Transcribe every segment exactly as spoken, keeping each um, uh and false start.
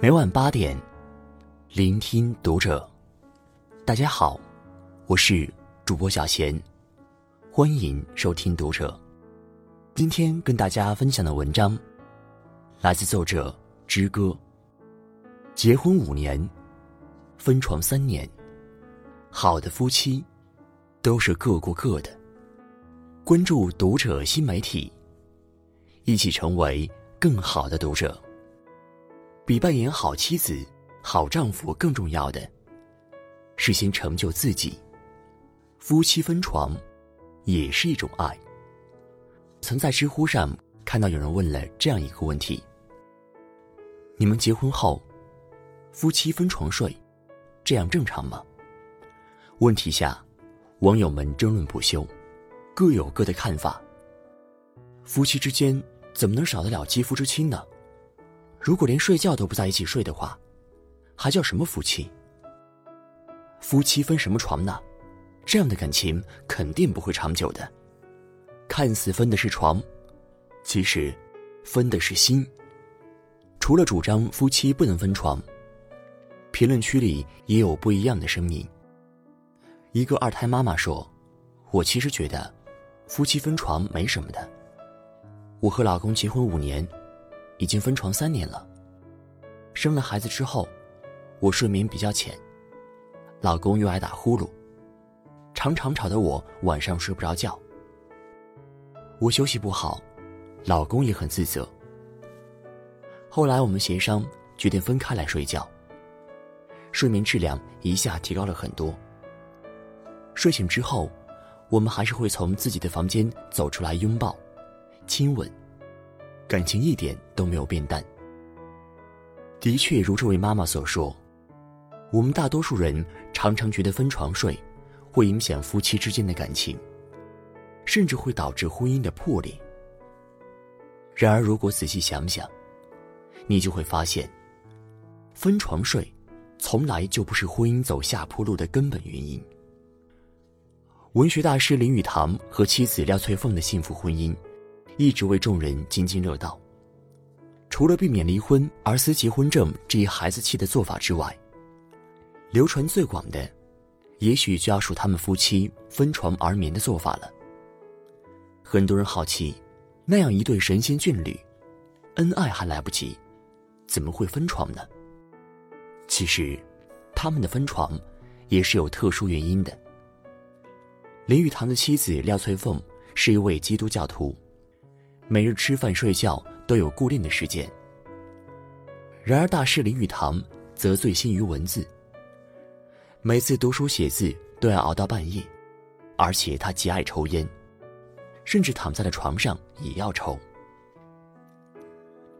每晚八点，聆听读者。大家好，我是主播小贤，欢迎收听读者。今天跟大家分享的文章来自作者之歌。结婚五年，分床三年，好的夫妻都是各过各的。关注读者新媒体，一起成为更好的读者。比扮演好妻子、好丈夫更重要的，是先成就自己。夫妻分床，也是一种爱。曾在知乎上看到有人问了这样一个问题：你们结婚后，夫妻分床睡，这样正常吗？问题下，网友们争论不休，各有各的看法。夫妻之间怎么能少得了肌肤之亲呢？如果连睡觉都不在一起睡的话，还叫什么夫妻？夫妻分什么床呢？这样的感情肯定不会长久的。看似分的是床，其实分的是心。除了主张夫妻不能分床，评论区里也有不一样的声音。一个二胎妈妈说，我其实觉得夫妻分床没什么的，我和老公结婚五年，已经分床三年了。生了孩子之后，我睡眠比较浅，老公又爱打呼噜，常常吵得我晚上睡不着觉。我休息不好，老公也很自责。后来我们协商，决定分开来睡觉，睡眠质量一下提高了很多。睡醒之后，我们还是会从自己的房间走出来拥抱、亲吻，感情一点都没有变淡。的确如这位妈妈所说，我们大多数人常常觉得分床睡会影响夫妻之间的感情，甚至会导致婚姻的破裂。然而如果仔细想想，你就会发现，分床睡从来就不是婚姻走下坡路的根本原因。文学大师林语堂和妻子廖翠凤的幸福婚姻一直为众人津津乐道。除了避免离婚而撕结婚证这一孩子气的做法之外，流传最广的也许就要数他们夫妻分床而眠的做法了。很多人好奇，那样一对神仙眷侣恩爱还来不及，怎么会分床呢？其实他们的分床也是有特殊原因的。林语堂的妻子廖翠凤是一位基督教徒，每日吃饭睡觉都有固定的时间。然而大师林语堂则醉心于文字，每次读书写字都要熬到半夜，而且他极爱抽烟，甚至躺在了床上也要抽。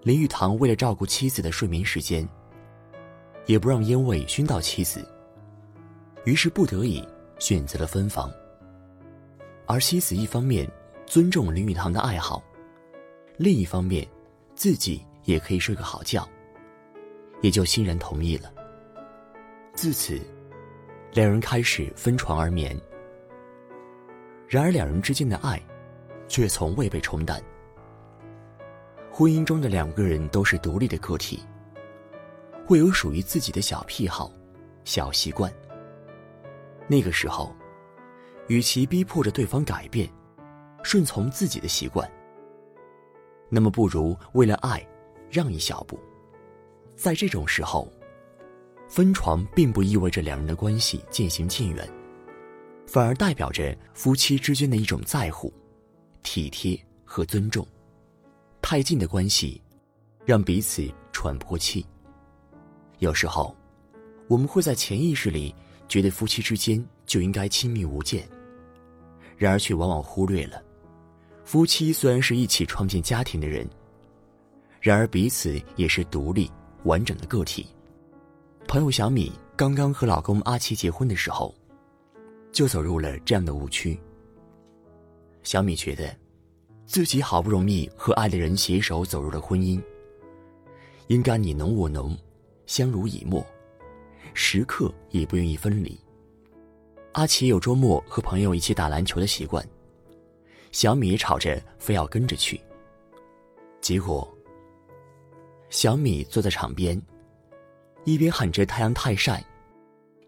林语堂为了照顾妻子的睡眠时间，也不让烟味熏到妻子，于是不得已选择了分房。而妻子一方面尊重林语堂的爱好，另一方面自己也可以睡个好觉，也就欣然同意了。自此两人开始分床而眠。然而两人之间的爱却从未被冲淡。婚姻中的两个人都是独立的个体，会有属于自己的小癖好、小习惯。那个时候与其逼迫着对方改变，顺从自己的习惯，那么不如为了爱让一小步。在这种时候，分床并不意味着两人的关系渐行渐远，反而代表着夫妻之间的一种在乎、体贴和尊重。太近的关系让彼此喘不过气。有时候我们会在潜意识里觉得夫妻之间就应该亲密无间，然而却往往忽略了，夫妻虽然是一起创建家庭的人，然而彼此也是独立完整的个体。朋友小米刚刚和老公阿奇结婚的时候，就走入了这样的误区。小米觉得自己好不容易和爱的人携手走入了婚姻，应该你侬我侬，相濡以沫，时刻也不愿意分离。阿奇有周末和朋友一起打篮球的习惯，小米也吵着非要跟着去。结果小米坐在场边，一边喊着太阳太晒，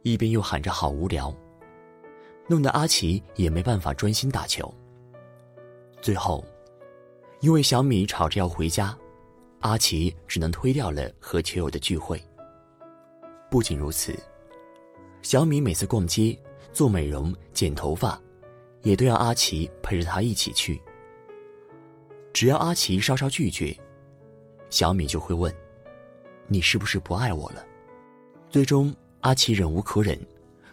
一边又喊着好无聊，弄得阿奇也没办法专心打球。最后因为小米吵着要回家，阿奇只能推掉了和球友的聚会。不仅如此，小米每次逛街、做美容、剪头发也都让阿奇陪着他一起去。只要阿奇稍稍拒绝，小米就会问：你是不是不爱我了？最终阿奇忍无可忍，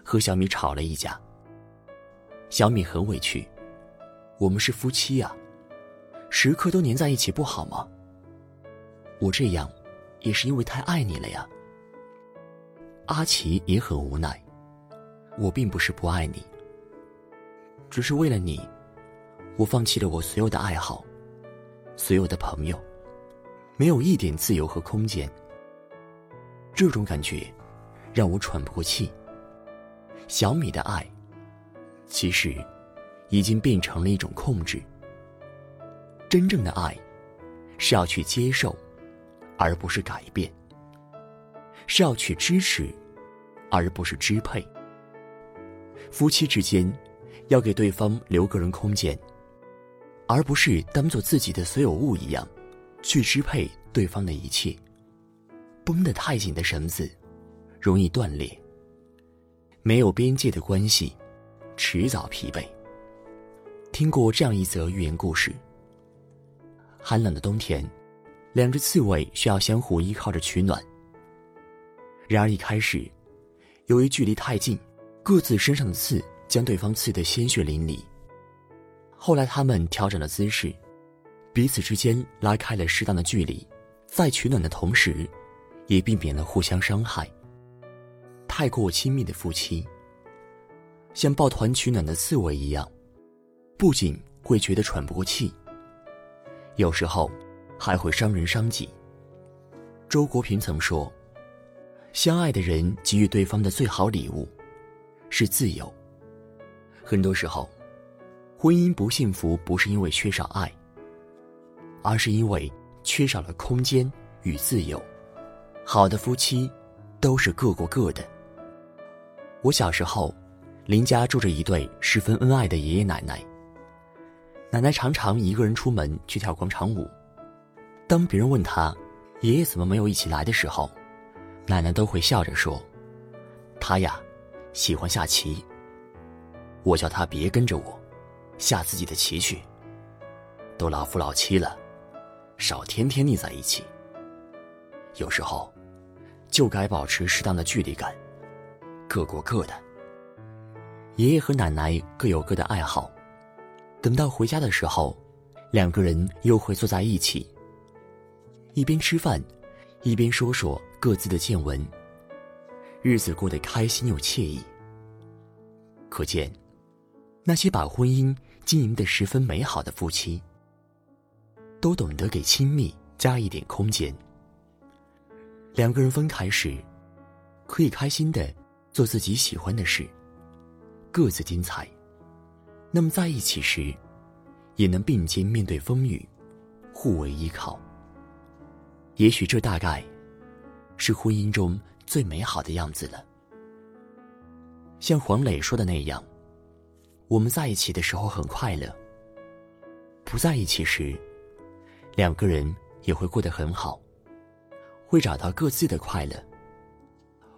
和小米吵了一架。小米很委屈：我们是夫妻啊，时刻都黏在一起不好吗？我这样也是因为太爱你了呀。阿奇也很无奈：我并不是不爱你，只是为了你，我放弃了我所有的爱好，所有的朋友，没有一点自由和空间。这种感觉让我喘不过气。小米的爱其实已经变成了一种控制。真正的爱是要去接受，而不是改变，是要去支持，而不是支配。夫妻之间要给对方留个人空间，而不是当做自己的所有物一样去支配对方的一切。绷得太紧的绳子容易断裂，没有边界的关系迟早疲惫。听过这样一则寓言故事：寒冷的冬天，两只刺猬需要相互依靠着取暖。然而一开始由于距离太近，各自身上的刺将对方刺得鲜血淋漓。后来他们调整了姿势，彼此之间拉开了适当的距离，在取暖的同时也避免了互相伤害。太过亲密的夫妻像抱团取暖的刺猬一样，不仅会觉得喘不过气，有时候还会伤人伤己。周国平曾说，相爱的人给予对方的最好礼物是自由。很多时候婚姻不幸福不是因为缺少爱，而是因为缺少了空间与自由。好的夫妻都是各过各的。我小时候邻家住着一对十分恩爱的爷爷奶奶，奶奶常常一个人出门去跳广场舞。当别人问他爷爷怎么没有一起来的时候，奶奶都会笑着说，他呀喜欢下棋，我叫他别跟着我下自己的棋去，都老夫老妻了，少天天腻在一起，有时候就该保持适当的距离感，各过各的。爷爷和奶奶各有各的爱好，等到回家的时候，两个人又会坐在一起，一边吃饭一边说说各自的见闻，日子过得开心又惬意。可见那些把婚姻经营得十分美好的夫妻，都懂得给亲密加一点空间。两个人分开时可以开心地做自己喜欢的事，各自精彩。那么在一起时也能并肩面对风雨，互为依靠。也许这大概是婚姻中最美好的样子了。像黄磊说的那样，我们在一起的时候很快乐，不在一起时两个人也会过得很好，会找到各自的快乐。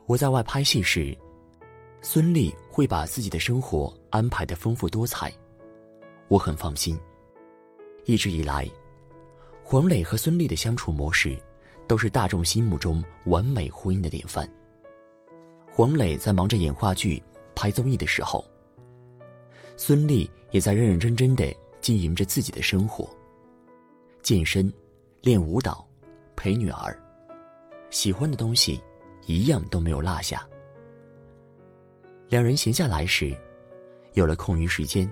我在外拍戏时，孙俪会把自己的生活安排得丰富多彩，我很放心。一直以来，黄磊和孙俪的相处模式都是大众心目中完美婚姻的典范。黄磊在忙着演话剧、拍综艺的时候，孙俪也在认认真真地经营着自己的生活，健身、练舞蹈、陪女儿，喜欢的东西一样都没有落下。两人闲下来时，有了空余时间，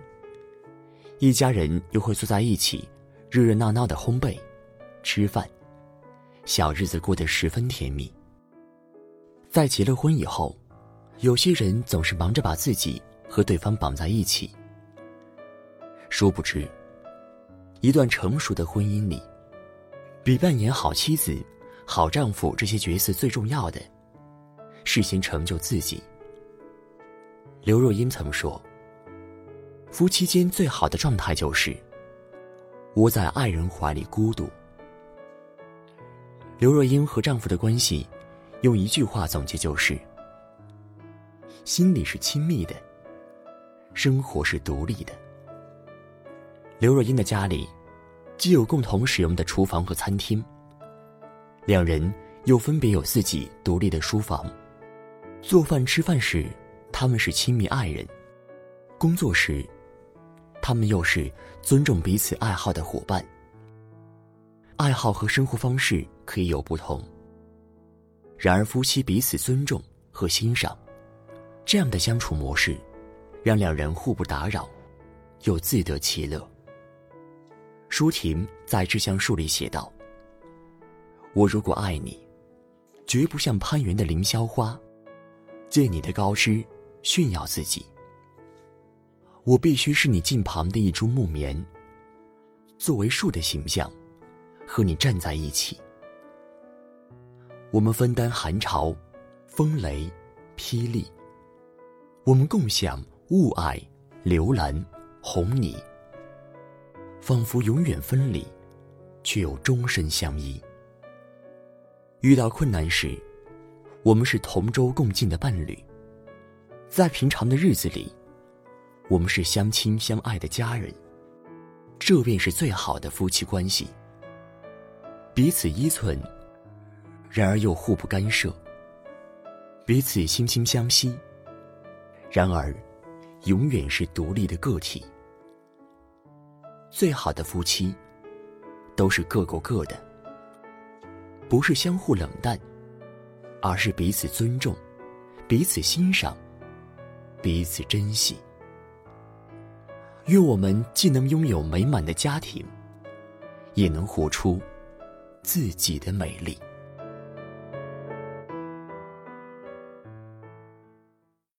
一家人又会坐在一起热热闹闹的烘焙、吃饭，小日子过得十分甜蜜。在结了婚以后，有些人总是忙着把自己和对方绑在一起，殊不知一段成熟的婚姻里，比扮演好妻子、好丈夫这些角色最重要的事先成就自己。刘若英曾说，夫妻间最好的状态就是窝在爱人怀里孤独。刘若英和丈夫的关系用一句话总结，就是心里是亲密的，生活是独立的。刘若英的家里既有共同使用的厨房和餐厅，两人又分别有自己独立的书房。做饭吃饭时他们是亲密爱人，工作时他们又是尊重彼此爱好的伙伴。爱好和生活方式可以有不同，然而夫妻彼此尊重和欣赏，这样的相处模式让两人互不打扰，又自得其乐。舒婷在《致橡树》里写道，我如果爱你，绝不像攀援的凌霄花，借你的高枝炫耀自己。我必须是你近旁的一株木棉，作为树的形象和你站在一起。我们分担寒潮、风雷、霹雳，我们共享雾霭、流岚、红泥，仿佛永远分离，却又终身相依。遇到困难时，我们是同舟共进的伴侣；在平常的日子里，我们是相亲相爱的家人。这便是最好的夫妻关系，彼此依存，然而又互不干涉，彼此惺惺相惜，然而永远是独立的个体。最好的夫妻都是各过各的，不是相互冷淡，而是彼此尊重，彼此欣赏，彼此珍惜。愿我们既能拥有美满的家庭，也能活出自己的美丽。